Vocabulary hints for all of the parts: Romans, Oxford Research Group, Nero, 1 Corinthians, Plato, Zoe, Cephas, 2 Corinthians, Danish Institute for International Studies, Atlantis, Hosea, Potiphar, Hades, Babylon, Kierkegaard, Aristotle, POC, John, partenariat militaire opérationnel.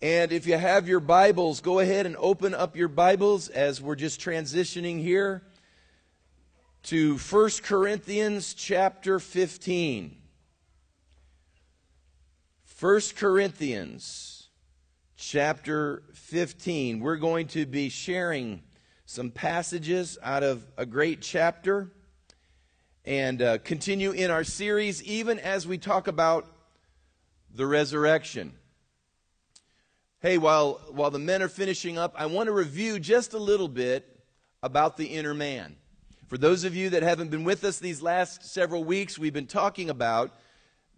And if you have your Bibles, go ahead and open up your Bibles as we're just transitioning here to 1 Corinthians chapter 15. 1 Corinthians chapter 15. We're going to be sharing some passages out of a great chapter and continue in our series even as we talk about the resurrection. Hey, while the men are finishing up, I want to review just a little bit about the inner man. For those of you that haven't been with us these last several weeks, we've been talking about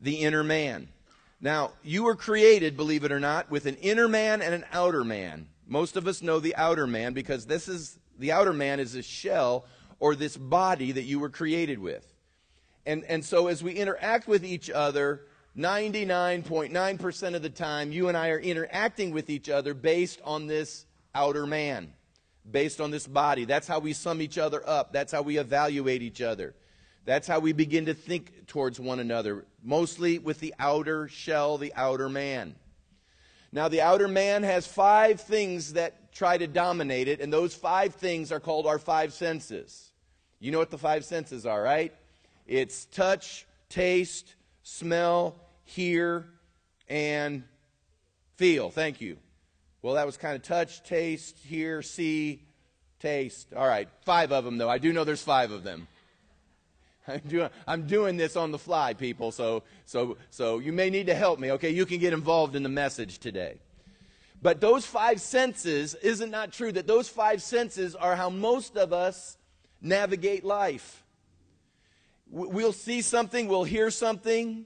the inner man. Now, you were created, believe it or not, with an inner man and an outer man. Most of us know the outer man because the outer man is this shell or this body that you were created with. And so as we interact with each other, 99.9% of the time, you and I are interacting with each other based on this outer man, based on this body. That's how we sum each other up. That's how we evaluate each other. That's how we begin to think towards one another, mostly with the outer shell, the outer man. Now, the outer man has five things that try to dominate it, and those five things are called our five senses. You know what the five senses are, right? It's touch, taste, smell, hear, and feel. Thank you. Well, that was kind of touch, taste, hear, see, taste. All right, five of them, though. I do know there's five of them. I'm doing this on the fly, people, so you may need to help me, okay? You can get involved in the message today. But those five senses, is it not true that those five senses are how most of us navigate life? We'll see something, we'll hear something,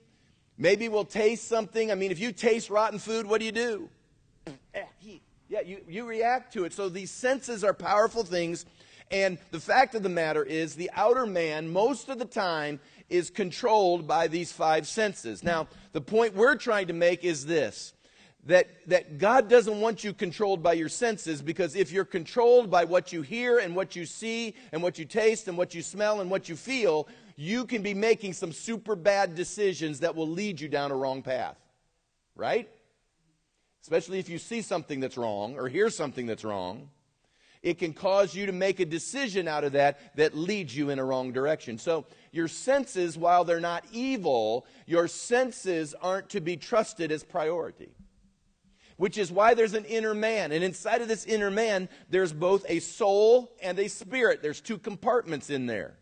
maybe we'll taste something. I mean, if you taste rotten food, what do? Yeah, you react to it. So these senses are powerful things, and the fact of the matter is the outer man most of the time is controlled by these five senses. Now, the point we're trying to make is this, that God doesn't want you controlled by your senses, because if you're controlled by what you hear and what you see and what you taste and what you smell and what you feel, you can be making some super bad decisions that will lead you down a wrong path, right? Especially if you see something that's wrong or hear something that's wrong, it can cause you to make a decision out of that leads you in a wrong direction. So your senses, while they're not evil, your senses aren't to be trusted as priority, which is why there's an inner man. And inside of this inner man, there's both a soul and a spirit. There's two compartments in there.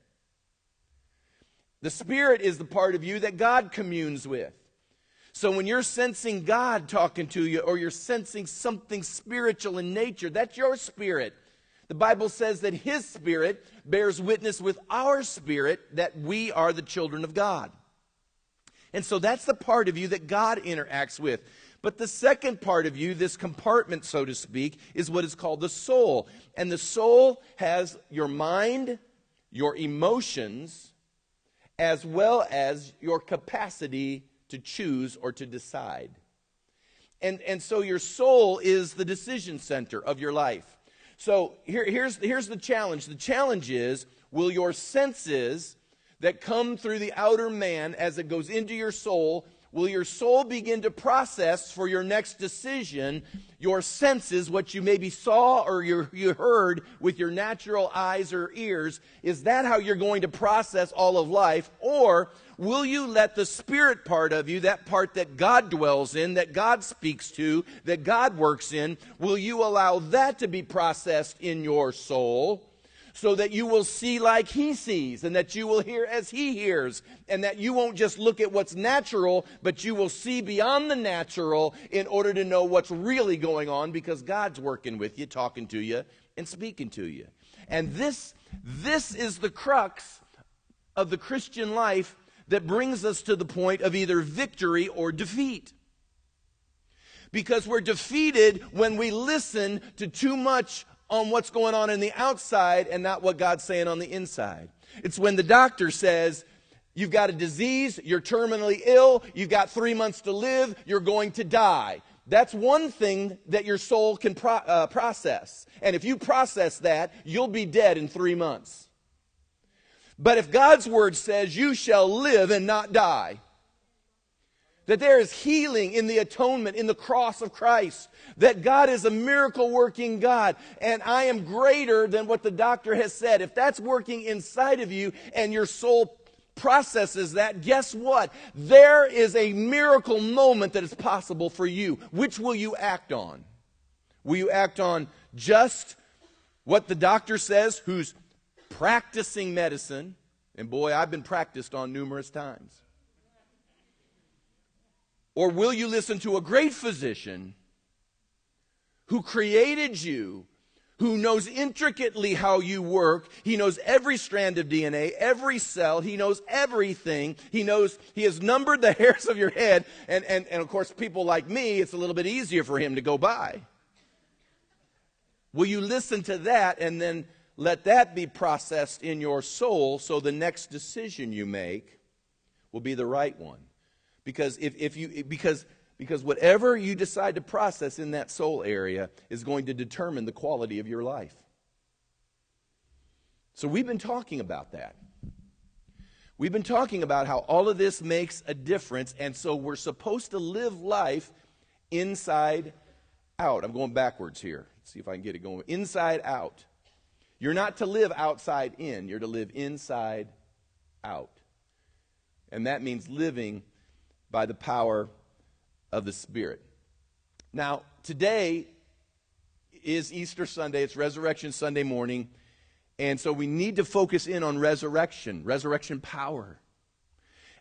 The spirit is the part of you that God communes with. So when you're sensing God talking to you, or you're sensing something spiritual in nature, that's your spirit. The Bible says that His Spirit bears witness with our spirit that we are the children of God. And so that's the part of you that God interacts with. But the second part of you, this compartment, so to speak, is what is called the soul. And the soul has your mind, your emotions, as well as your capacity to choose or to decide. And so your soul is the decision center of your life. So here's the challenge. The challenge is, will your senses that come through the outer man as it goes into your soul, will your soul begin to process for your next decision your senses, what you maybe saw or you heard with your natural eyes or ears? Is that how you're going to process all of life? Or will you let the spirit part of you, that part that God dwells in, that God speaks to, that God works in, will you allow that to be processed in your soul, so that you will see like He sees, and that you will hear as He hears, and that you won't just look at what's natural, but you will see beyond the natural in order to know what's really going on, because God's working with you, talking to you, and speaking to you. And this is the crux of the Christian life that brings us to the point of either victory or defeat. Because we're defeated when we listen to too much on what's going on in the outside and not what God's saying on the inside. It's when the doctor says, you've got a disease, you're terminally ill, you've got 3 months to live, you're going to die. That's one thing that your soul can process. And if you process that, you'll be dead in 3 months. But if God's word says, you shall live and not die, that there is healing in the atonement, in the cross of Christ, that God is a miracle-working God, and I am greater than what the doctor has said. If that's working inside of you and your soul processes that, guess what? There is a miracle moment that is possible for you. Which will you act on? Will you act on just what the doctor says, who's practicing medicine? And boy, I've been practiced on numerous times. Or will you listen to a great physician who created you, who knows intricately how you work? He knows every strand of DNA, every cell. He knows everything. He has numbered the hairs of your head. And of course, people like me, it's a little bit easier for him to go by. Will you listen to that and then let that be processed in your soul so the next decision you make will be the right one? Because because whatever you decide to process in that soul area is going to determine the quality of your life. So we've been talking about that. We've been talking about how all of this makes a difference, and so we're supposed to live life inside out. I'm going backwards here. Let's see if I can get it going. Inside out. You're not to live outside in. You're to live inside out. And that means living by the power of the Spirit. Now, today is Easter Sunday. It's Resurrection Sunday morning. And so we need to focus in on resurrection, resurrection power.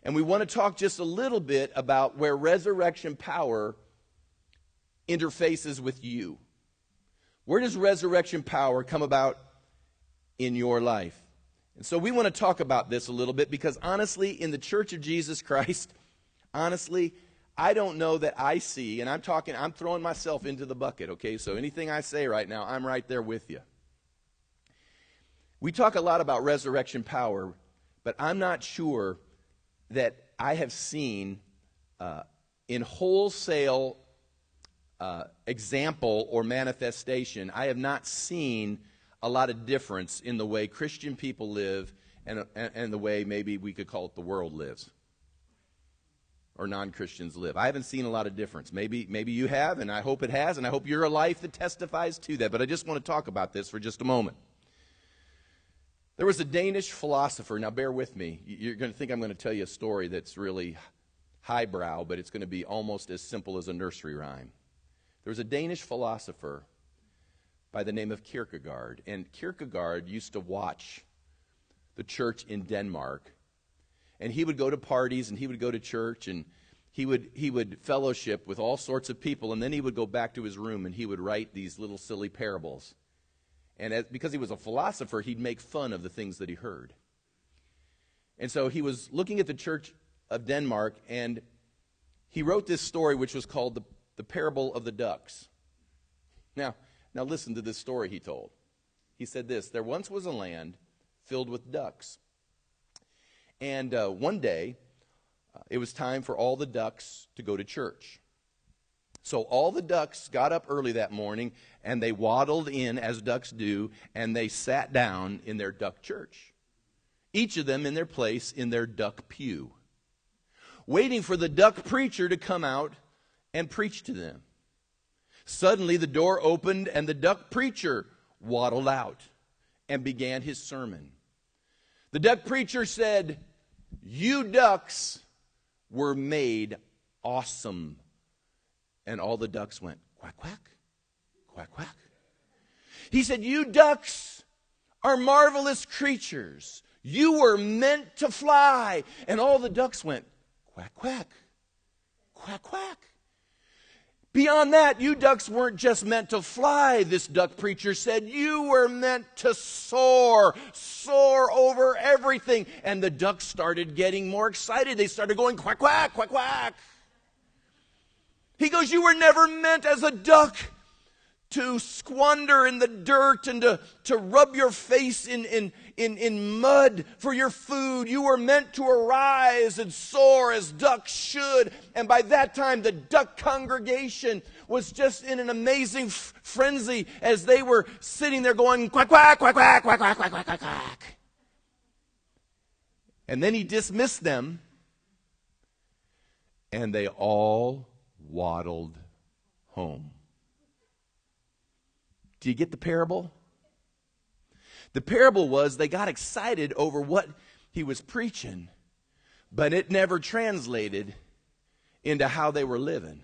And we want to talk just a little bit about where resurrection power interfaces with you. Where does resurrection power come about in your life? And so we want to talk about this a little bit, because honestly, in the Church of Jesus Christ, honestly, I don't know that I see, and I'm throwing myself into the bucket, okay? So anything I say right now, I'm right there with you. We talk a lot about resurrection power, but I'm not sure that I have seen in wholesale example or manifestation, I have not seen a lot of difference in the way Christian people live and the way maybe we could call it the world lives or non-Christians live. I haven't seen a lot of difference. Maybe you have, and I hope it has, and I hope you're a life that testifies to that. But I just want to talk about this for just a moment. There was a Danish philosopher. Now bear with me. You're going to think I'm going to tell you a story that's really highbrow, but it's going to be almost as simple as a nursery rhyme. There was a Danish philosopher by the name of Kierkegaard. And Kierkegaard used to watch the church in Denmark. And he would go to parties, and he would go to church, and he would fellowship with all sorts of people. And then he would go back to his room, and he would write these little silly parables. And because he was a philosopher, he'd make fun of the things that he heard. And so he was looking at the church of Denmark, and he wrote this story, which was called the Parable of the Ducks. Now listen to this story he told. He said this: there once was a land filled with ducks. And one day, it was time for all the ducks to go to church. So all the ducks got up early that morning, and they waddled in, as ducks do, and they sat down in their duck church, each of them in their place in their duck pew, waiting for the duck preacher to come out and preach to them. Suddenly the door opened, and the duck preacher waddled out and began his sermon. The duck preacher said, "You ducks were made awesome." And all the ducks went, "Quack, quack, quack, quack." He said, "You ducks are marvelous creatures. You were meant to fly." And all the ducks went, "Quack, quack, quack, quack." "Beyond that, you ducks weren't just meant to fly," this duck preacher said. "You were meant to soar, soar over everything." And the ducks started getting more excited. They started going, "Quack, quack, quack, quack." He goes, "You were never meant as a duck to squander in the dirt and to rub your face in mud for your food. You were meant to arise and soar as ducks should." And by that time, the duck congregation was just in an amazing frenzy as they were sitting there going, "Quack, quack, quack, quack, quack, quack, quack, quack, quack, quack." And then he dismissed them And they all waddled home. Do you get the parable? The parable was they got excited over what he was preaching, but it never translated into how they were living.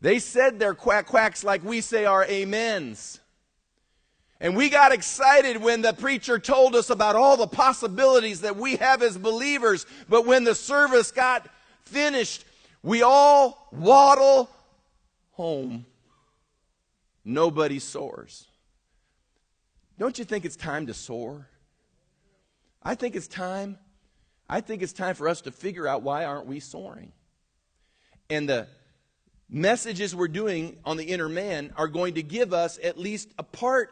They said their quack quacks like we say our amens. And we got excited when the preacher told us about all the possibilities that we have as believers. But when the service got finished, we all waddle home. Nobody soars. Don't you think it's time to soar? I think it's time. I think it's time for us to figure out why aren't we soaring. And the messages we're doing on the inner man are going to give us at least a part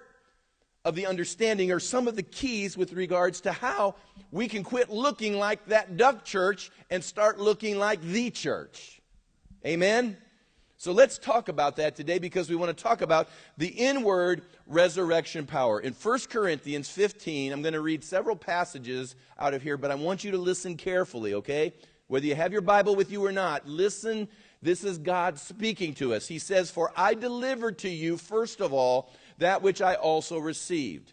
of the understanding or some of the keys with regards to how we can quit looking like that duck church and start looking like the church. Amen? So let's talk about that today, because we want to talk about the inward resurrection power. In 1 Corinthians 15, I'm going to read several passages out of here, but I want you to listen carefully, okay? Whether you have your Bible with you or not, listen. This is God speaking to us. He says, "For I delivered to you, first of all, that which I also received,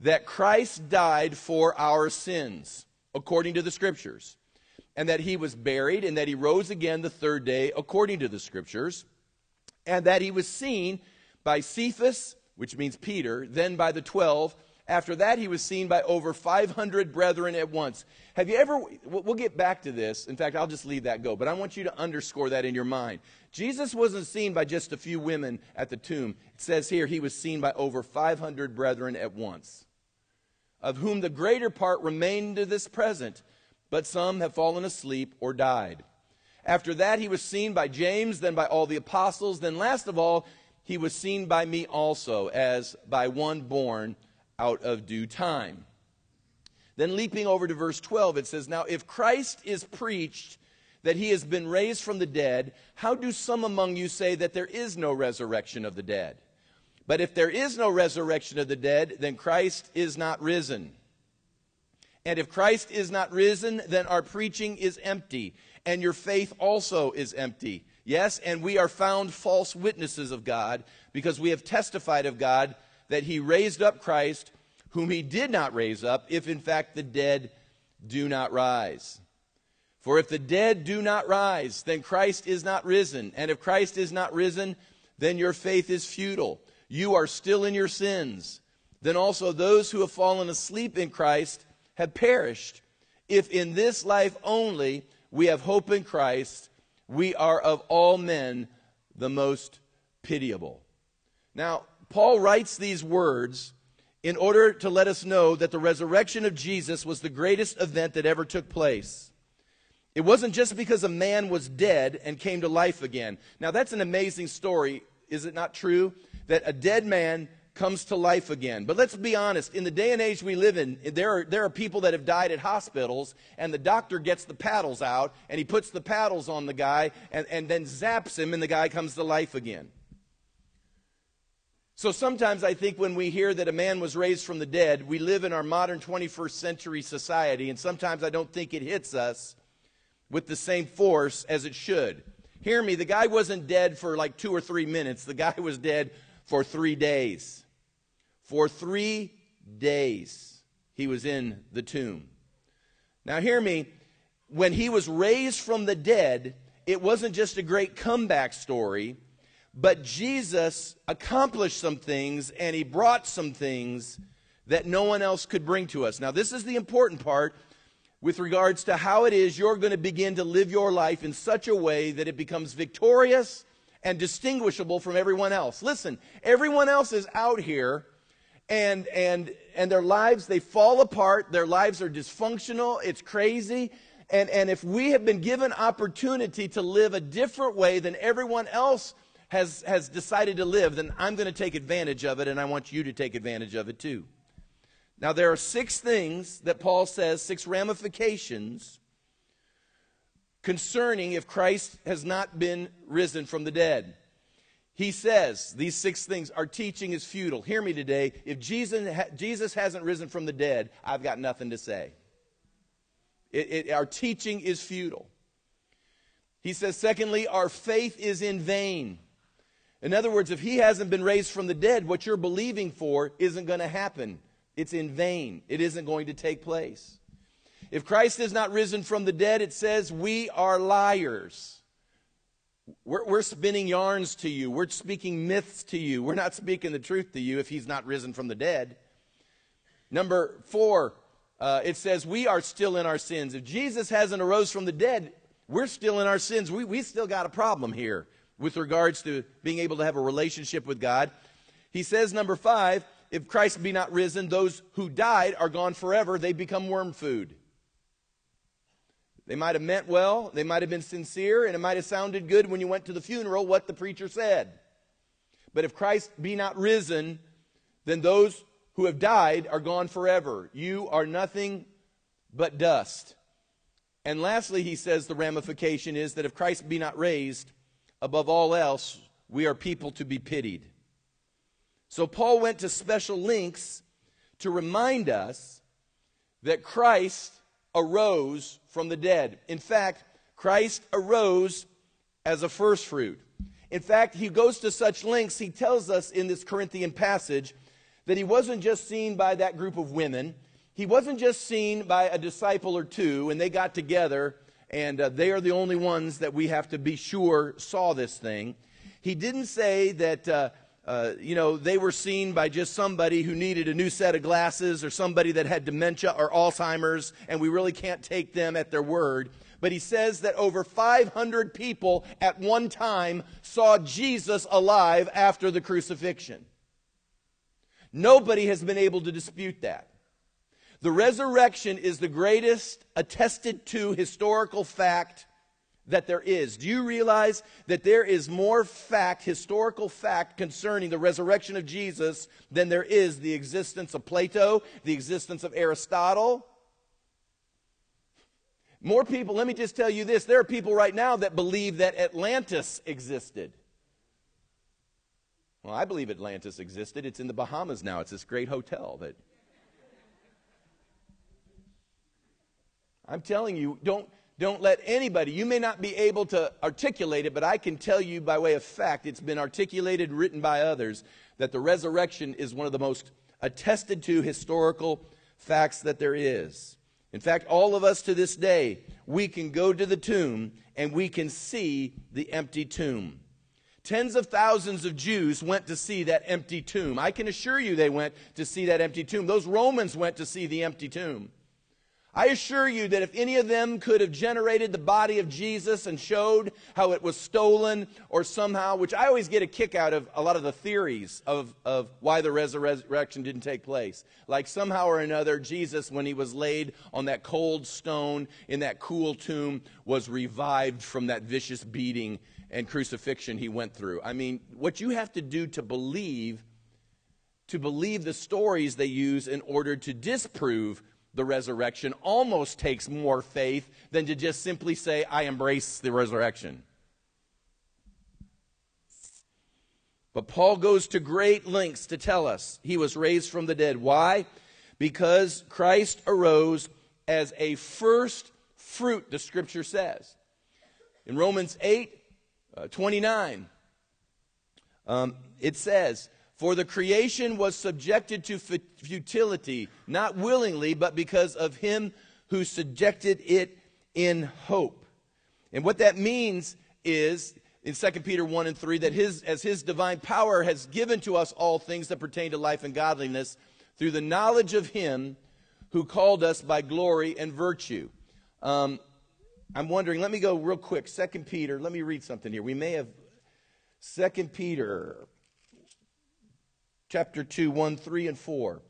that Christ died for our sins, according to the Scriptures, and that he was buried, and that he rose again the third day, according to the Scriptures, and that he was seen by Cephas," which means Peter, "then by the 12. After that, he was seen by over 500 brethren at once." Have you ever, we'll get back to this. In fact, I'll just leave that go, but I want you to underscore that in your mind. Jesus wasn't seen by just a few women at the tomb. It says here, he was seen by over 500 brethren at once, of whom the greater part remained to this present, but some have fallen asleep or died. After that, he was seen by James, then by all the apostles. Then last of all, he was seen by me also, as by one born out of due time. Then leaping over to verse 12, it says, "Now if Christ is preached that he has been raised from the dead, how do some among you say that there is no resurrection of the dead? But if there is no resurrection of the dead, then Christ is not risen. And if Christ is not risen, then our preaching is empty, and your faith also is empty. Yes, and we are found false witnesses of God, because we have testified of God that he raised up Christ, whom he did not raise up, if in fact the dead do not rise. For if the dead do not rise, then Christ is not risen. And if Christ is not risen, then your faith is futile. You are still in your sins. Then also those who have fallen asleep in Christ have perished. If in this life only we have hope in Christ, we are of all men the most pitiable." Now, Paul writes these words in order to let us know that the resurrection of Jesus was the greatest event that ever took place. It wasn't just because a man was dead and came to life again. Now, that's an amazing story, is it not true? That a dead man comes to life again. But let's be honest, in the day and age we live in, there are people that have died at hospitals, and the doctor gets the paddles out, and he puts the paddles on the guy, and then zaps him, and the guy comes to life again. So sometimes I think when we hear that a man was raised from the dead, we live in our modern 21st century society, and sometimes I don't think it hits us with the same force as it should. Hear me, the guy wasn't dead for like 2 or 3 minutes. The guy was dead for 3 days. For 3 days, he was in the tomb. Now hear me, when he was raised from the dead, it wasn't just a great comeback story, but Jesus accomplished some things, and he brought some things that no one else could bring to us. Now this is the important part with regards to how it is you're going to begin to live your life in such a way that it becomes victorious and distinguishable from everyone else. Listen, everyone else is out here, and their lives, they fall apart. Their lives are dysfunctional. It's crazy. And if we have been given opportunity to live a different way than everyone else has decided to live, then I'm going to take advantage of it, and I want you to take advantage of it too. Now, there are 6 things that Paul says, 6 ramifications concerning if Christ has not been risen from the dead. He says these 6 things: our teaching is futile. Hear me today. If Jesus hasn't risen from the dead, I've got nothing to say. Our teaching is futile. He says, secondly, our faith is in vain. In other words, if he hasn't been raised from the dead, what you're believing for isn't going to happen. It's in vain. It isn't going to take place. If Christ is not risen from the dead, it says we are liars. We're spinning yarns to you. We're speaking myths to you. We're not speaking the truth to you if he's not risen from the dead. Number four, it says we are still in our sins. If Jesus hasn't arose from the dead, we're still in our sins. We still got a problem here with regards to being able to have a relationship with God. He says, number five, if Christ be not risen, those who died are gone forever. They become worm food. They might have meant well, they might have been sincere, and it might have sounded good when you went to the funeral what the preacher said. But if Christ be not risen, then those who have died are gone forever. You are nothing but dust. And lastly, he says the ramification is that if Christ be not raised, above all else, we are people to be pitied. So Paul went to special lengths to remind us that Christ arose from the dead. In fact, Christ arose as a first fruit. In fact, he goes to such lengths, he tells us in this Corinthian passage that he wasn't just seen by that group of women. He wasn't just seen by a disciple or two, and they got together, and they are the only ones that we have to be sure saw this thing. He didn't say that they were seen by just somebody who needed a new set of glasses or somebody that had dementia or Alzheimer's, and we really can't take them at their word. But he says that over 500 people at one time saw Jesus alive after the crucifixion. Nobody has been able to dispute that. The resurrection is the greatest attested to historical fact that there is. Do you realize that there is more fact, historical fact, concerning the resurrection of Jesus than there is the existence of Plato, the existence of Aristotle? More people, let me just tell you this, there are people right now that believe that Atlantis existed. Well, I believe Atlantis existed. It's in the Bahamas now. It's this great hotel that... I'm telling you, don't let anybody, you may not be able to articulate it, but I can tell you by way of fact, it's been articulated, written by others, that the resurrection is one of the most attested to historical facts that there is. In fact, all of us to this day, we can go to the tomb and we can see the empty tomb. Tens of thousands of Jews went to see that empty tomb. I can assure you they went to see that empty tomb. Those Romans went to see the empty tomb. I assure you that if any of them could have generated the body of Jesus and showed how it was stolen or somehow, which I always get a kick out of a lot of the theories of why the resurrection didn't take place. Like somehow or another, Jesus, when he was laid on that cold stone in that cool tomb, was revived from that vicious beating and crucifixion he went through. I mean, what you have to do to believe the stories they use in order to disprove the resurrection almost takes more faith than to just simply say, I embrace the resurrection. But Paul goes to great lengths to tell us he was raised from the dead. Why? Because Christ arose as a first fruit, the Scripture says. In Romans 8:29, it says, for the creation was subjected to futility, not willingly, but because of him who subjected it in hope. And what that means is, in 2 Peter 1:3, that as his divine power has given to us all things that pertain to life and godliness, through the knowledge of him who called us by glory and virtue. I'm wondering, let me go real quick. 2 Peter, let me read something here. We may have 2 Peter... Chapter 2, 1, 3, and 4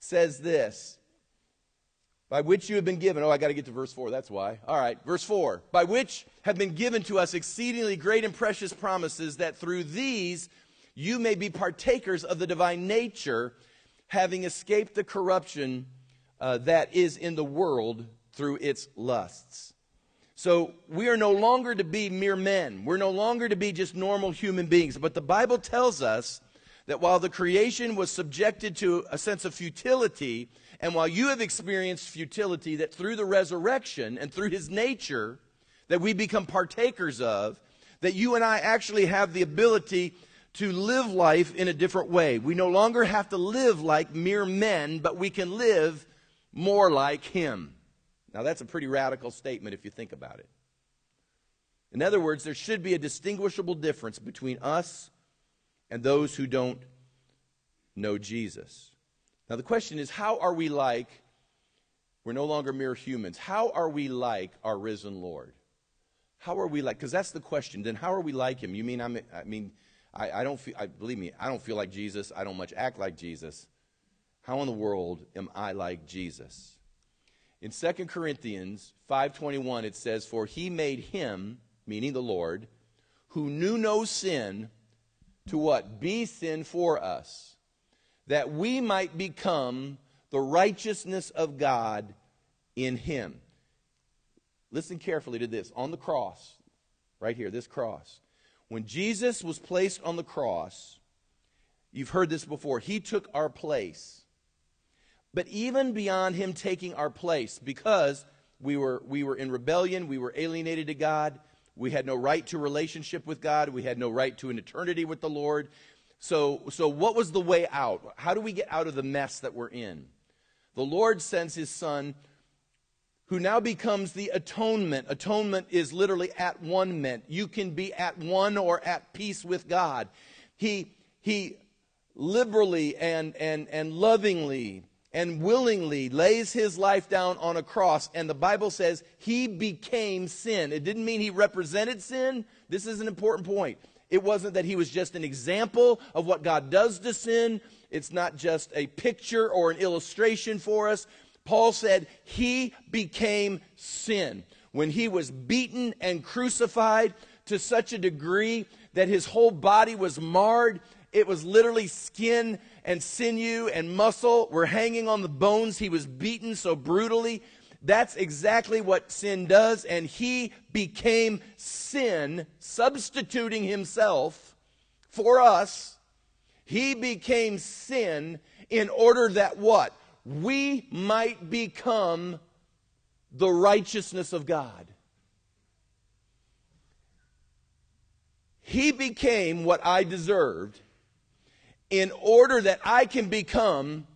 says this, by which you have been given, I got to get to verse 4, that's why. All right, verse 4, by which have been given to us exceedingly great and precious promises, that through these you may be partakers of the divine nature, having escaped the corruption that is in the world through its lusts. So we are no longer to be mere men. We're no longer to be just normal human beings. But the Bible tells us that while the creation was subjected to a sense of futility, and while you have experienced futility, that through the resurrection and through his nature, that we become partakers of, that you and I actually have the ability to live life in a different way. We no longer have to live like mere men, but we can live more like Him. Now, that's a pretty radical statement if you think about it. In other words, there should be a distinguishable difference between us and those who don't know Jesus. Now, the question is, how are we like? We're no longer mere humans. How are we like our risen Lord? How are we like? Because that's the question. Then how are we like Him? You mean I don't feel, believe me, I don't feel like Jesus. I don't much act like Jesus. How in the world am I like Jesus? In 2 Corinthians 5:21, it says, "For He made Him," meaning the Lord, "who knew no sin," to what? "Be sin for us, that we might become the righteousness of God in Him." Listen carefully to this. On the cross, right here, this cross. When Jesus was placed on the cross, you've heard this before, He took our place. But even beyond Him taking our place, because we were in rebellion, we were alienated to God, we had no right to relationship with God, we had no right to an eternity with the Lord. So what was the way out? How do we get out of the mess that we're in? The Lord sends His Son, who now becomes the atonement. Atonement is literally at one meant. You can be at one or at peace with God. He liberally and lovingly and willingly lays His life down on a cross. And the Bible says He became sin. It didn't mean He represented sin. This is an important point. It wasn't that He was just an example of what God does to sin. It's not just a picture or an illustration for us. Paul said He became sin. When He was beaten and crucified to such a degree that His whole body was marred, it was literally skin and sinew and muscle were hanging on the bones. He was beaten so brutally. That's exactly what sin does. And He became sin, substituting Himself for us. He became sin in order that what? We might become the righteousness of God. He became what I deserved in order that I can become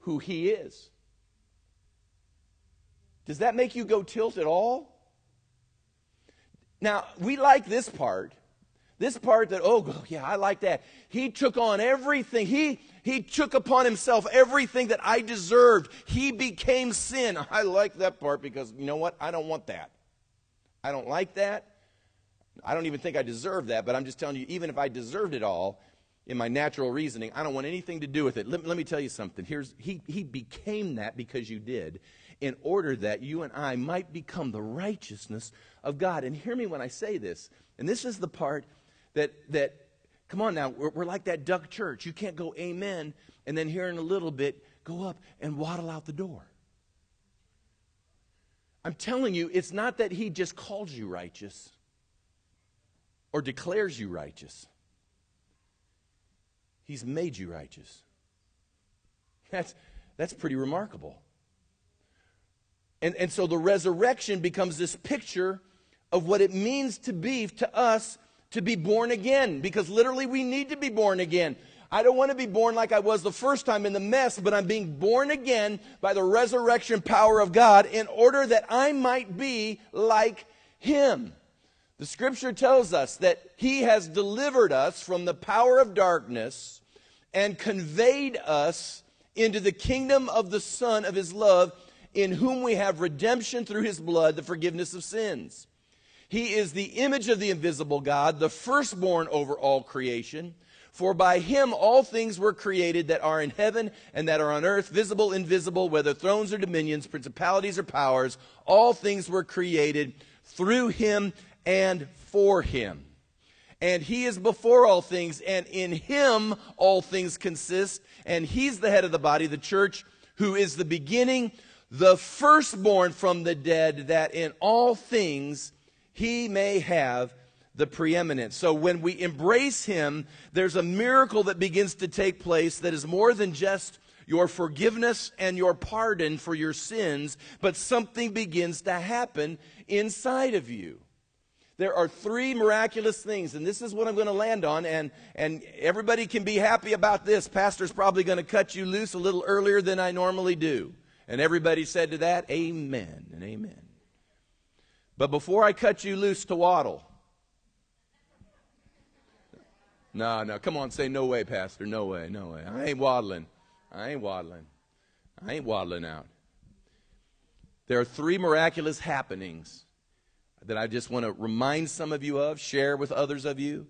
who He is. Does that make you go tilt at all? Now, we like this part. This part that, oh, yeah, I like that. He took on everything. He took upon Himself everything that I deserved. He became sin. I like that part because, you know what? I don't want that. I don't like that. I don't even think I deserve that, but I'm just telling you, even if I deserved it all, in my natural reasoning, I don't want anything to do with it. Let me tell you something. He became that because you did, in order that you and I might become the righteousness of God. And hear me when I say this. And this is the part that come on now, we're like that duck church. You can't go amen and then here in a little bit go up and waddle out the door. I'm telling you, it's not that He just calls you righteous or declares you righteous. He's made you righteous. That's pretty remarkable. And so the resurrection becomes this picture of what it means to be, to us, to be born again. Because literally we need to be born again. I don't want to be born like I was the first time in the mess, but I'm being born again by the resurrection power of God in order that I might be like Him. The Scripture tells us that He has delivered us from the power of darkness and conveyed us into the kingdom of the Son of His love, in whom we have redemption through His blood, the forgiveness of sins. He is the image of the invisible God, the firstborn over all creation. For by Him all things were created that are in heaven and that are on earth, visible, invisible, whether thrones or dominions, principalities or powers. All things were created through Him and for Him. And He is before all things, and in Him all things consist. And He's the head of the body, the church, who is the beginning, the firstborn from the dead, that in all things He may have the preeminence. So when we embrace Him, there's a miracle that begins to take place that is more than just your forgiveness and your pardon for your sins, but something begins to happen inside of you. There are three miraculous things, and this is what I'm going to land on, and everybody can be happy about this. Pastor's probably going to cut you loose a little earlier than I normally do. And everybody said to that, amen and amen. But before I cut you loose to waddle, no, come on, say no way, Pastor, no way. I ain't waddling out. There are three miraculous happenings that I just want to remind some of you of, share with others of you.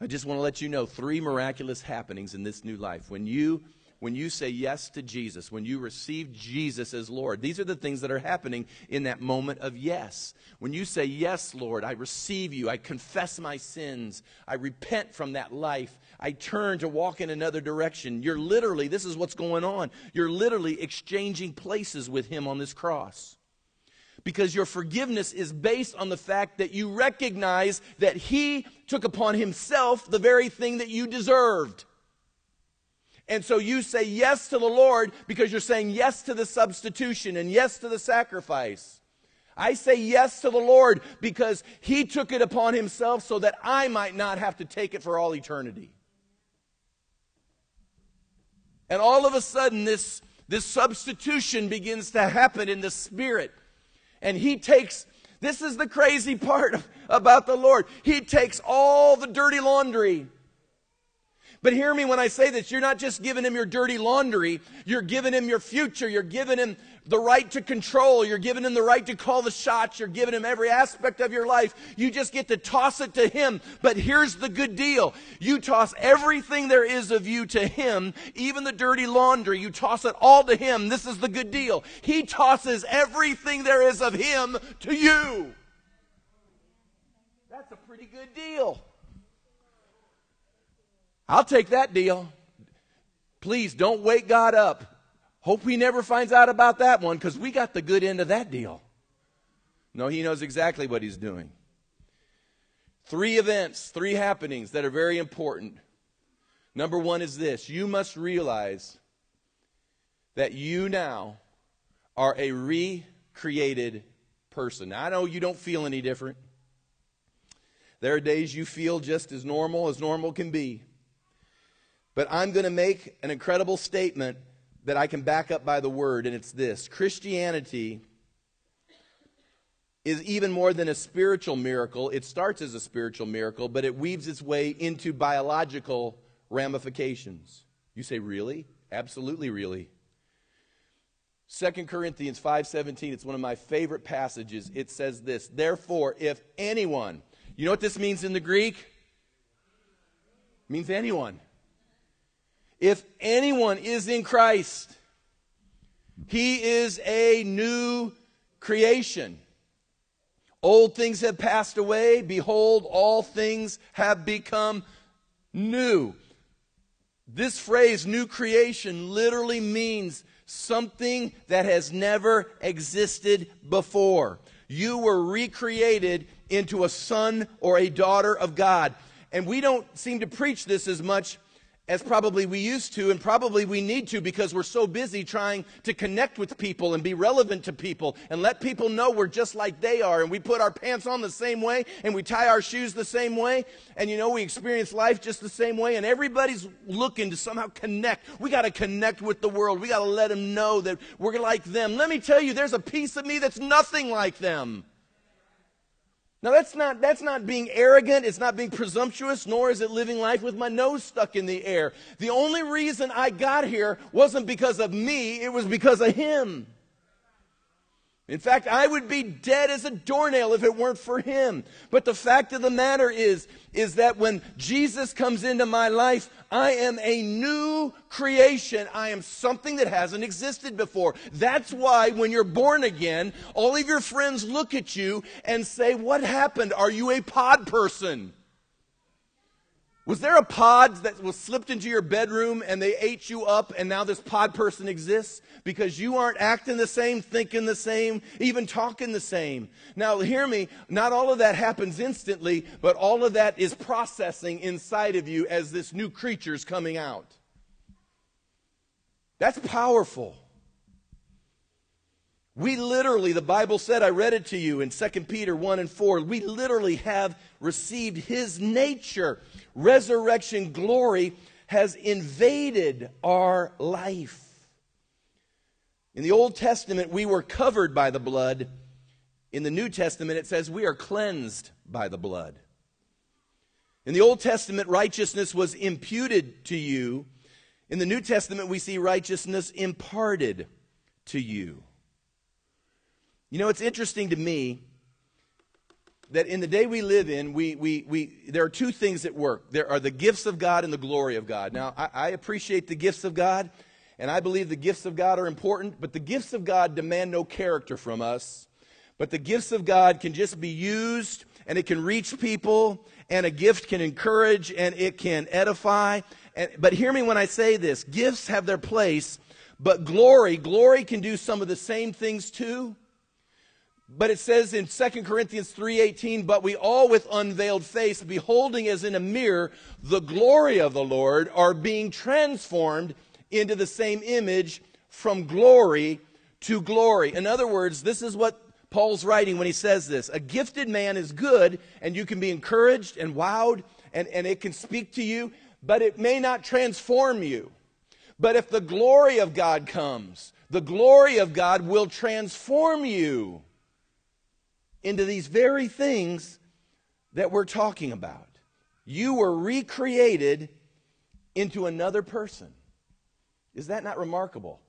I just want to let you know three miraculous happenings in this new life. When you say yes to Jesus, when you receive Jesus as Lord, these are the things that are happening in that moment of yes. When you say, yes, Lord, I receive you. I confess my sins. I repent from that life. I turn to walk in another direction. You're literally, this is what's going on. You're literally exchanging places with him on this cross. Because your forgiveness is based on the fact that you recognize that he took upon himself the very thing that you deserved. And so you say yes to the Lord because you're saying yes to the substitution and yes to the sacrifice. I say yes to the Lord because he took it upon himself so that I might not have to take it for all eternity. And all of a sudden this substitution begins to happen in the Spirit. And he takes, this is the crazy part about the Lord. He takes all the dirty laundry. But hear me when I say this, you're not just giving him your dirty laundry, you're giving him your future, you're giving him the right to control, you're giving him the right to call the shots, you're giving him every aspect of your life. You just get to toss it to him. But here's the good deal. You toss everything there is of you to him, even the dirty laundry, you toss it all to him. This is the good deal. He tosses everything there is of him to you. That's a pretty good deal. I'll take that deal. Please don't wake God up. Hope he never finds out about that one, because we got the good end of that deal. No, he knows exactly what he's doing. Three events, three happenings that are very important. Number one is this. You must realize that you now are a recreated person. Now, I know you don't feel any different. There are days you feel just as normal can be. But I'm going to make an incredible statement that I can back up by the word, and it's this. Christianity is even more than a spiritual miracle. It starts as a spiritual miracle, but it weaves its way into biological ramifications. You say, really? Absolutely, really. 2 Corinthians 5:17, it's one of my favorite passages. It says this, therefore, if anyone, you know what this means in the Greek? It means anyone. If anyone is in Christ, he is a new creation. Old things have passed away. Behold, all things have become new. This phrase, new creation, literally means something that has never existed before. You were recreated into a son or a daughter of God. And we don't seem to preach this as much as probably we used to, and probably we need to, because we're so busy trying to connect with people and be relevant to people and let people know we're just like they are, and we put our pants on the same way and we tie our shoes the same way, and you know, we experience life just the same way, and everybody's looking to somehow connect. We got to connect with the world. We got to let them know that we're like them. Let me tell you, there's a piece of me that's nothing like them. Now, that's not being arrogant, it's not being presumptuous, nor is it living life with my nose stuck in the air. The only reason I got here wasn't because of me, it was because of him. In fact, I would be dead as a doornail if it weren't for him. But the fact of the matter is that when Jesus comes into my life, I am a new creation. I am something that hasn't existed before. That's why when you're born again, all of your friends look at you and say, what happened? Are you a pod person? Was there a pod that was slipped into your bedroom and they ate you up, and now this pod person exists? Because you aren't acting the same, thinking the same, even talking the same. Now hear me, not all of that happens instantly, but all of that is processing inside of you as this new creature's coming out. That's powerful. We literally, the Bible said, I read it to you in 2 Peter 1:4, we literally have received his nature. Resurrection glory has invaded our life. In the Old Testament, we were covered by the blood. In the New Testament, it says we are cleansed by the blood. In the Old Testament, righteousness was imputed to you. In the New Testament, we see righteousness imparted to you. You know, it's interesting to me that in the day we live in, there are two things at work. There are the gifts of God and the glory of God. Now, I appreciate the gifts of God, and I believe the gifts of God are important, but the gifts of God demand no character from us. But the gifts of God can just be used, and it can reach people, and a gift can encourage, and it can edify. But hear me when I say this. Gifts have their place, but glory can do some of the same things too. But it says in 2 Corinthians 3:18, but we all with unveiled face, beholding as in a mirror the glory of the Lord, are being transformed into the same image from glory to glory. In other words, this is what Paul's writing when he says this. A gifted man is good, and you can be encouraged and wowed, and it can speak to you, but it may not transform you. But if the glory of God comes, the glory of God will transform you into these very things that we're talking about. You were recreated into another person. Is that not remarkable?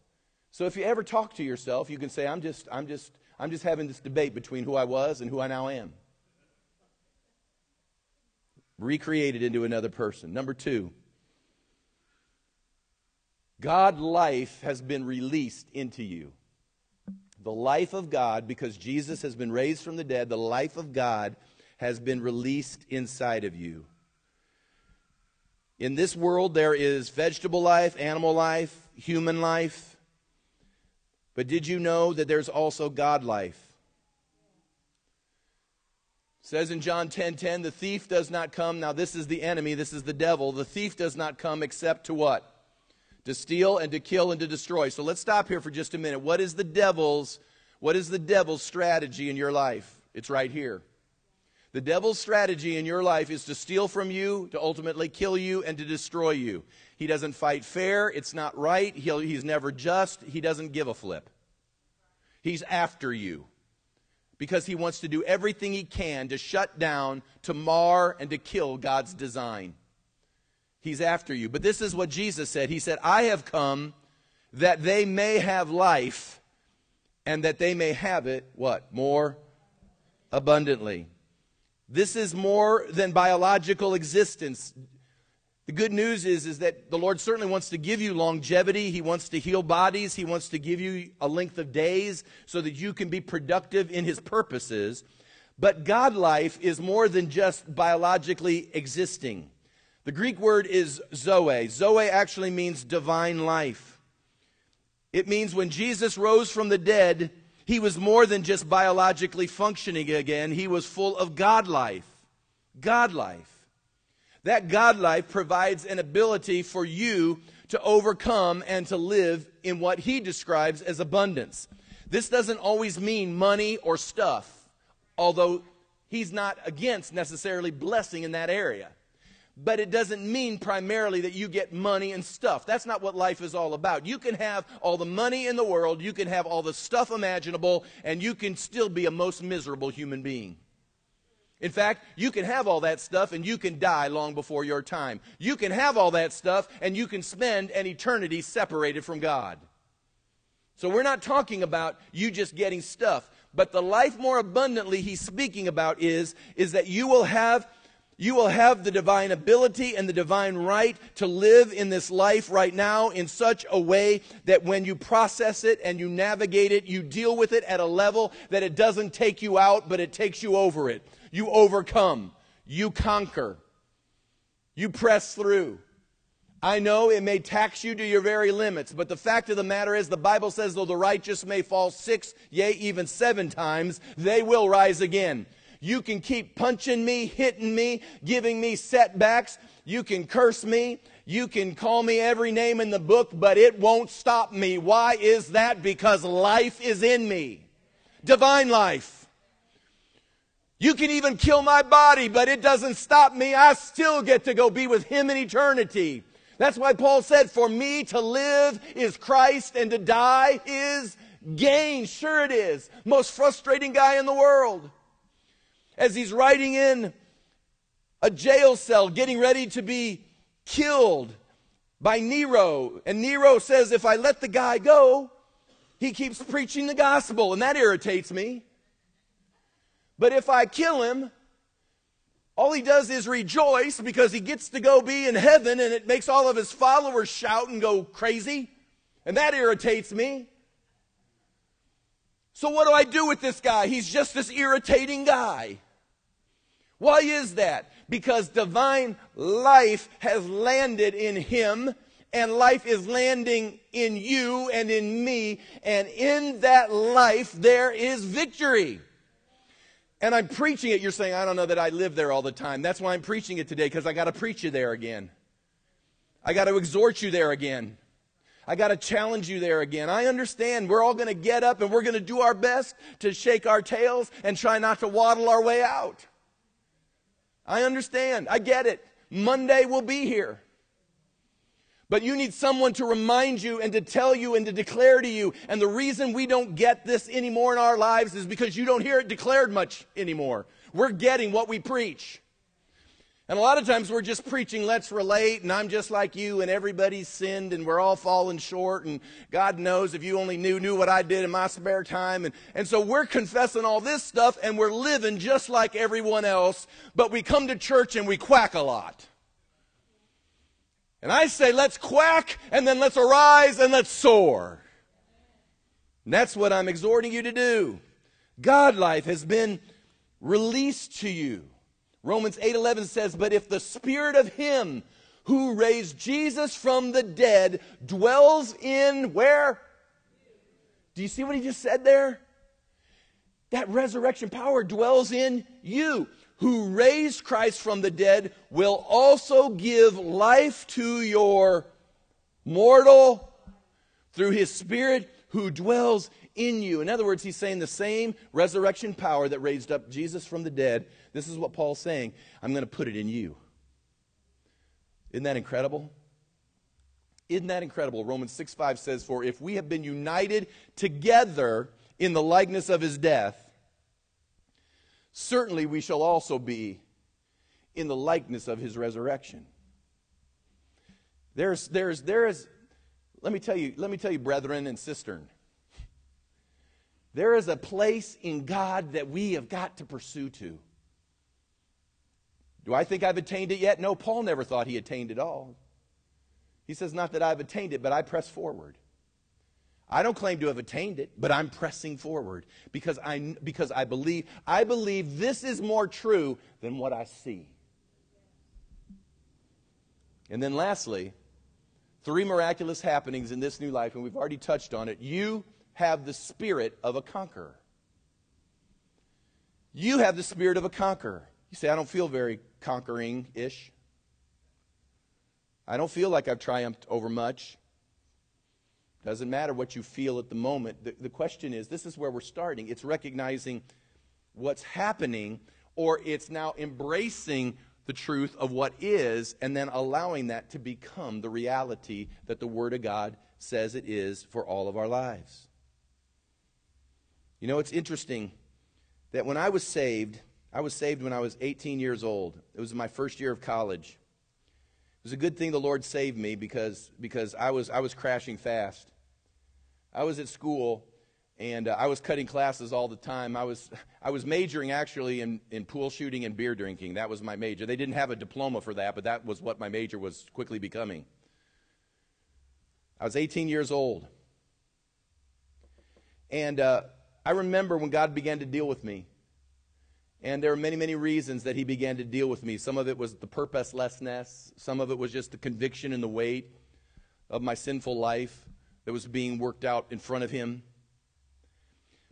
So if you ever talk to yourself, you can say, I'm just having this debate between who I was and who I now am. Recreated into another person. Number two, God's life has been released into you. The life of God, because Jesus has been raised from the dead, the life of God has been released inside of you. In this world, there is vegetable life, animal life, human life. But did you know that there's also God life? It says in John 10:10, the thief does not come. Now this is the enemy, this is the devil. The thief does not come except to what? To steal and to kill and to destroy. So let's stop here for just a minute. What is the devil's strategy in your life? It's right here. The devil's strategy in your life is to steal from you, to ultimately kill you, and to destroy you. He doesn't fight fair. It's not right. He's never just. He doesn't give a flip. He's after you because he wants to do everything he can to shut down, to mar, and to kill God's design. He's after you. But this is what Jesus said. He said, I have come that they may have life and that they may have it, what? More abundantly. This is more than biological existence. The good news is that the Lord certainly wants to give you longevity. He wants to heal bodies. He wants to give you a length of days so that you can be productive in his purposes. But God life is more than just biologically existing. The Greek word is Zoe. Zoe actually means divine life. It means when Jesus rose from the dead, he was more than just biologically functioning again. He was full of God life. God life. That God life provides an ability for you to overcome and to live in what he describes as abundance. This doesn't always mean money or stuff, although he's not against necessarily blessing in that area. But it doesn't mean primarily that you get money and stuff. That's not what life is all about. You can have all the money in the world, you can have all the stuff imaginable, and you can still be a most miserable human being. In fact, you can have all that stuff and you can die long before your time. You can have all that stuff and you can spend an eternity separated from God. So we're not talking about you just getting stuff. But the life more abundantly he's speaking about is that you will have the divine ability and the divine right to live in this life right now in such a way that when you process it and you navigate it, you deal with it at a level that it doesn't take you out, but it takes you over it. You overcome. You conquer. You press through. I know it may tax you to your very limits, but the fact of the matter is the Bible says, though the righteous may fall 6, yea, even 7 times, they will rise again. You can keep punching me, hitting me, giving me setbacks. You can curse me. You can call me every name in the book, but it won't stop me. Why is that? Because life is in me. Divine life. You can even kill my body, but it doesn't stop me. I still get to go be with Him in eternity. That's why Paul said, for me to live is Christ and to die is gain. Sure it is. Most frustrating guy in the world. As he's writing in a jail cell, getting ready to be killed by Nero. And Nero says, if I let the guy go, he keeps preaching the gospel, and that irritates me. But if I kill him, all he does is rejoice because he gets to go be in heaven, and it makes all of his followers shout and go crazy, and that irritates me. So what do I do with this guy? He's just this irritating guy. Why is that? Because divine life has landed in him, and life is landing in you and in me, and in that life there is victory. And I'm preaching it. You're saying, I don't know that I live there all the time. That's why I'm preaching it today, because I got to preach you there again. I got to exhort you there again. I got to challenge you there again. I understand we're all going to get up and we're going to do our best to shake our tails and try not to waddle our way out. I understand. I get it. Monday we'll be here. But you need someone to remind you and to tell you and to declare to you. And the reason we don't get this anymore in our lives is because you don't hear it declared much anymore. We're getting what we preach. And a lot of times we're just preaching, let's relate, and I'm just like you, and everybody's sinned, and we're all falling short, and God knows if you only knew what I did in my spare time. And so we're confessing all this stuff, and we're living just like everyone else, but we come to church and we quack a lot. And I say, let's quack, and then let's arise, and let's soar. And that's what I'm exhorting you to do. God life has been released to you. Romans 8:11 says, but if the Spirit of Him who raised Jesus from the dead dwells in where? Do you see what he just said there? That resurrection power dwells in you. Who raised Christ from the dead will also give life to your mortal through His Spirit who dwells in you. In other words, he's saying the same resurrection power that raised up Jesus from the dead. This is what Paul's saying. I'm going to put it in you. Isn't that incredible? Isn't that incredible? Romans 6:5 says, for if we have been united together in the likeness of His death, certainly we shall also be in the likeness of His resurrection. Let me tell you, brethren and sisters, there is a place in God that we have got to pursue to. Do I think I've attained it yet? No, Paul never thought he attained it all. He says, not that I've attained it, but I press forward. I don't claim to have attained it, but I'm pressing forward because I believe this is more true than what I see. And then lastly, three miraculous happenings in this new life, and we've already touched on it. You have the spirit of a conqueror. You have the spirit of a conqueror. You say, I don't feel very conquering-ish. I don't feel like I've triumphed over much. Doesn't matter what you feel at the moment. The question is, this is where we're starting. It's recognizing what's happening, or it's now embracing the truth of what is, and then allowing that to become the reality that the Word of God says it is for all of our lives. You know, it's interesting that when I was saved when I was 18 years old. It was my first year of college. It was a good thing the Lord saved me because I was crashing fast. I was at school, and I was cutting classes all the time. I was majoring actually in pool shooting and beer drinking. That was my major. They didn't have a diploma for that, but that was what my major was quickly becoming. I was 18 years old. And I remember when God began to deal with me. And there were many, many reasons that He began to deal with me. Some of it was the purposelessness. Some of it was just the conviction and the weight of my sinful life that was being worked out in front of Him.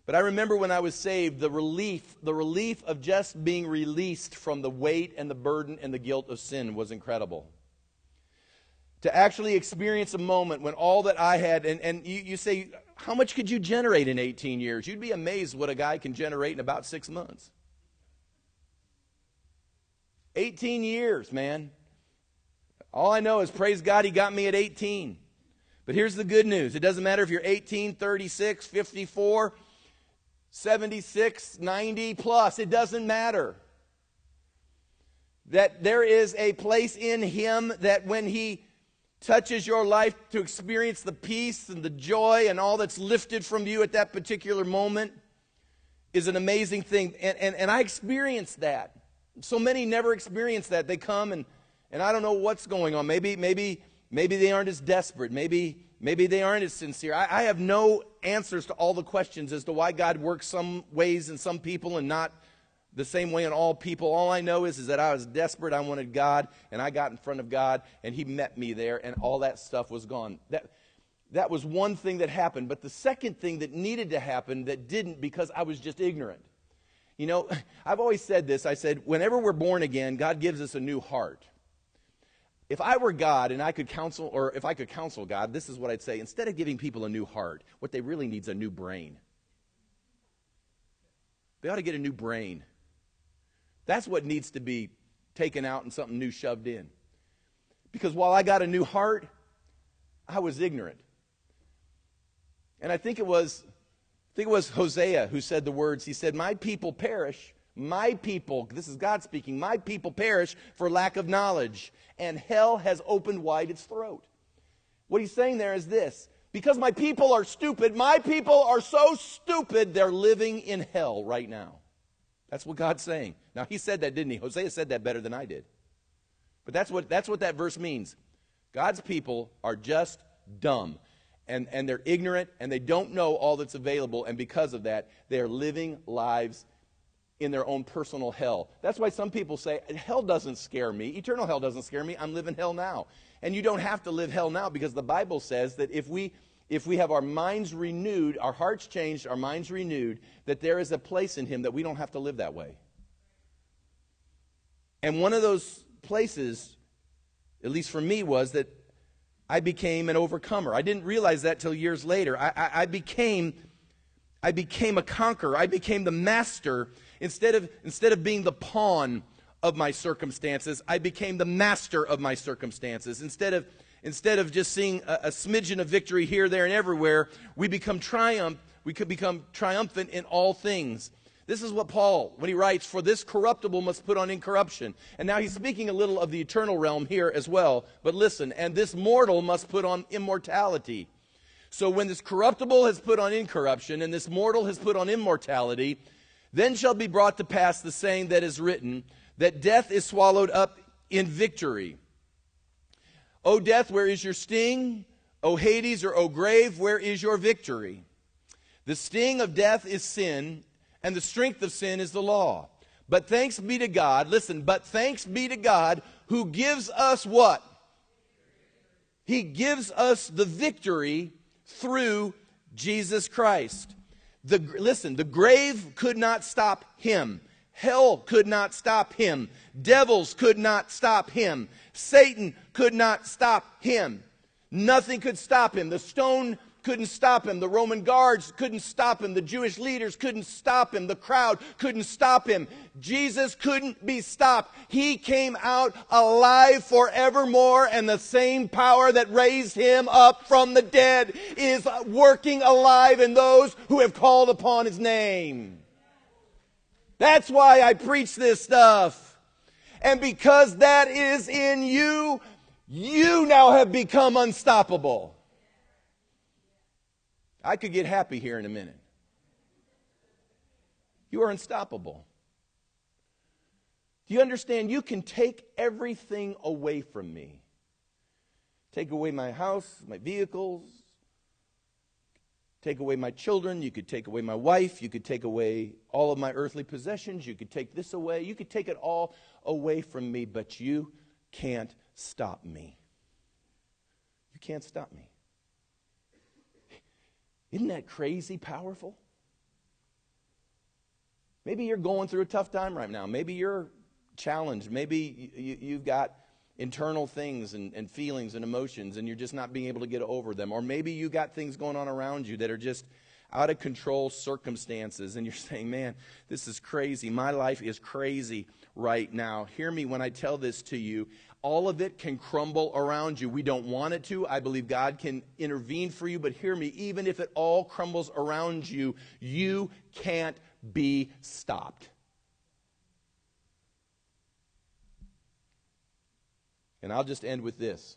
But I remember when I was saved, the relief of just being released from the weight and the burden and the guilt of sin was incredible. To actually experience a moment when all that I had, and you say, how much could you generate in 18 years? You'd be amazed what a guy can generate in about 6 months. 18 years, man. All I know is, praise God, he got me at 18. But here's the good news. It doesn't matter if you're 18, 36, 54, 76, 90 plus. It doesn't matter. That there is a place in him that when he touches your life to experience the peace and the joy and all that's lifted from you at that particular moment is an amazing thing. And I experienced that. So many never experience that. They come and I don't know what's going on. Maybe they aren't as desperate. Maybe they aren't as sincere. I have no answers to all the questions as to why God works some ways in some people and not the same way in all people. All I know is that I was desperate. I wanted God, and I got in front of God, and he met me there, and all that stuff was gone. That was one thing that happened. But the second thing that needed to happen that didn't, because I was just ignorant. You know, I've always said this. I said, whenever we're born again, God gives us a new heart. If I were God and I could counsel, or if I could counsel God, this is what I'd say. Instead of giving people a new heart, what they really need is a new brain. They ought to get a new brain. That's what needs to be taken out and something new shoved in. Because while I got a new heart, I was ignorant. And I think it was Hosea who said the words. He said, my people perish, my people, this is God speaking, my people perish for lack of knowledge, and hell has opened wide its throat. What he's saying there is this: because my people are stupid, my people are so stupid, they're living in hell right now. That's what God's saying. Now, he said that, didn't he? Hosea said that better than I did. But that's what that verse means. God's people are just dumb. And they're ignorant, and they don't know all that's available, and because of that, they are living lives in their own personal hell. That's why some people say, hell doesn't scare me. Eternal hell doesn't scare me. I'm living hell now. And you don't have to live hell now, because the Bible says that if we have our minds renewed, our hearts changed, our minds renewed, that there is a place in him that we don't have to live that way. And one of those places, at least for me, was that I became an overcomer. I didn't realize that till years later. I became a conqueror. I became the master. Instead of being the pawn of my circumstances, I became the master of my circumstances. Instead of just seeing a smidgen of victory here, there, and everywhere, we could become triumphant in all things. This is what Paul, when he writes, for this corruptible must put on incorruption. And now he's speaking a little of the eternal realm here as well. But listen, and this mortal must put on immortality. So when this corruptible has put on incorruption and this mortal has put on immortality, then shall be brought to pass the saying that is written, that death is swallowed up in victory. O death, where is your sting? O Hades, or O grave, where is your victory? The sting of death is sin, and the strength of sin is the law. But thanks be to God, listen, but thanks be to God who gives us what? He gives us the victory through Jesus Christ. The grave could not stop him. Hell could not stop him. Devils could not stop him. Satan could not stop him. Nothing could stop him. The stone couldn't stop him. The Roman guards couldn't stop him. The Jewish leaders couldn't stop him. The crowd couldn't stop him. Jesus couldn't be stopped. He came out alive forevermore, and the same power that raised him up from the dead is working alive in those who have called upon his name. That's why I preach this stuff. And because that is in you, you now have become unstoppable. I could get happy here in a minute. You are unstoppable. Do you understand? You can take everything away from me. Take away my house, my vehicles. Take away my children. You could take away my wife. You could take away all of my earthly possessions. You could take this away. You could take it all away from me, but you can't stop me. You can't stop me. Isn't that crazy powerful? Maybe you're going through a tough time right now. Maybe you're challenged. Maybe you've got internal things and feelings and emotions, and you're just not being able to get over them. Or maybe you got things going on around you that are just out of control circumstances, and you're saying, man, this is crazy. My life is crazy right now. Hear me when I tell this to you. All of it can crumble around you. We don't want it to. I believe God can intervene for you, but hear me, even if it all crumbles around you, you can't be stopped. And I'll just end with this,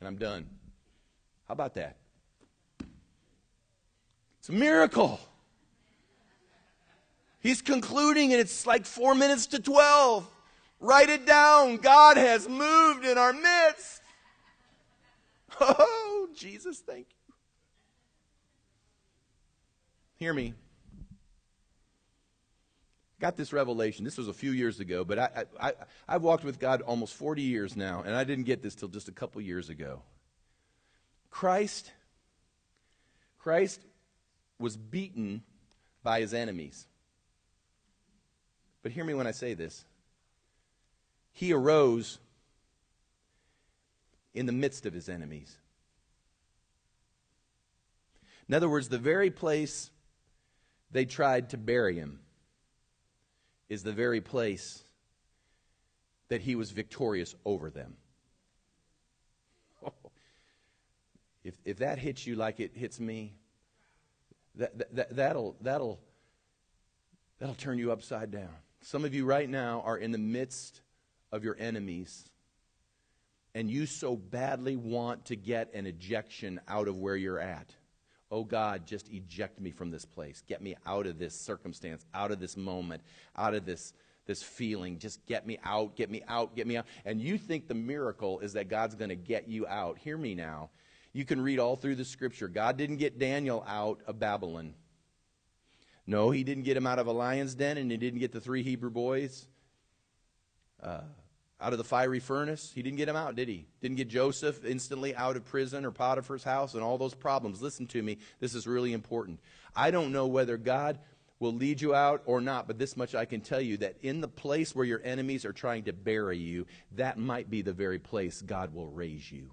and I'm done. How about that? It's a miracle. He's concluding, and it's like 4 minutes to 12. Write it down. God has moved in our midst. Oh, Jesus, thank you. Hear me. Got this revelation. This was a few years ago, but I've walked with God almost 40 years now, and I didn't get this till just a couple years ago. Christ was beaten by his enemies. But hear me when I say this. He arose in the midst of his enemies. In other words, the very place they tried to bury him is the very place that he was victorious over them. Oh. If that hits you like it hits me, that'll turn you upside down. Some of you right now are in the midst of your enemies, and you so badly want to get an ejection out of where you're at. Oh, God, just eject me from this place. Get me out of this circumstance, out of this moment, out of this feeling. Just get me out, get me out, get me out. And you think the miracle is that God's going to get you out. Hear me now. You can read all through the Scripture. God didn't get Daniel out of Babylon. No, he didn't get him out of a lion's den, and he didn't get the three Hebrew boys out of the fiery furnace. He didn't get him out, did he? Didn't get Joseph instantly out of prison or Potiphar's house and all those problems. Listen to me. This is really important. I don't know whether God will lead you out or not, but this much I can tell you, that in the place where your enemies are trying to bury you, that might be the very place God will raise you.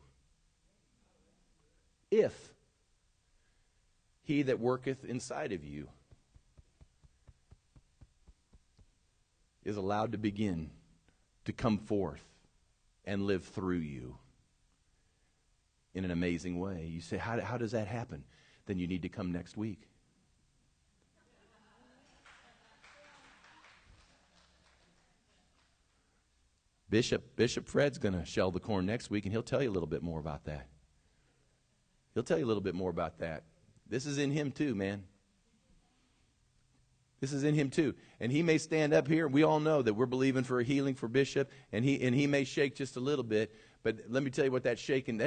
If he that worketh inside of you is allowed to begin to come forth and live through you in an amazing way. You say, how does that happen? Then you need to come next week. Bishop Fred's going to shell the corn next week, and he'll tell you a little bit more about that. He'll tell you a little bit more about that. This is in him too, man. This is in him too. And he may stand up here. We all know that we're believing for a healing for Bishop, and he may shake just a little bit, but let me tell you what that's shaking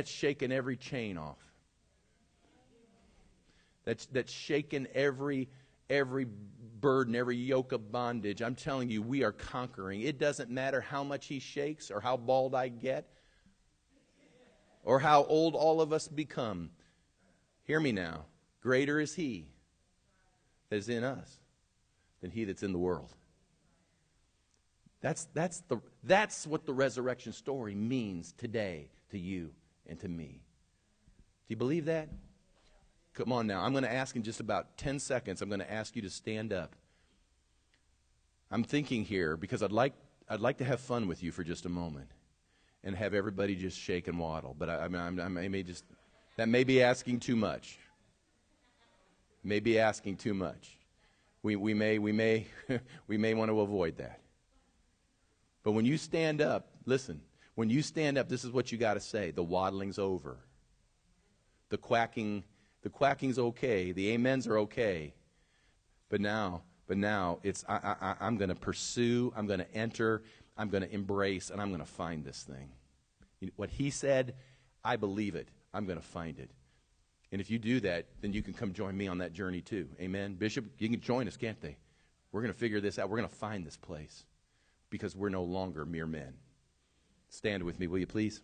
every chain off. That's shaking every burden, every yoke of bondage. I'm telling you, we are conquering. It doesn't matter how much he shakes or how bald I get or how old all of us become. Hear me now. Greater is he that is in us than he that's in the world. That's what the resurrection story means today to you and to me. Do you believe that? Come on now. I'm going to ask in just about 10 seconds, I'm going to ask you to stand up. I'm thinking here because I'd like to have fun with you for just a moment and have everybody just shake and waddle. But that may be asking too much. May be asking too much. We may want to avoid that. But when you stand up, listen, when you stand up, this is what you got to say. The waddling's over. The quacking's okay. The amens are okay. But now it's I'm going to pursue, I'm going to enter, I'm going to embrace, and I'm going to find this thing. What he said, I believe it. I'm going to find it. And if you do that, then you can come join me on that journey too. Amen? Bishop, you can join us, can't they? We're going to figure this out. We're going to find this place because we're no longer mere men. Stand with me, will you please?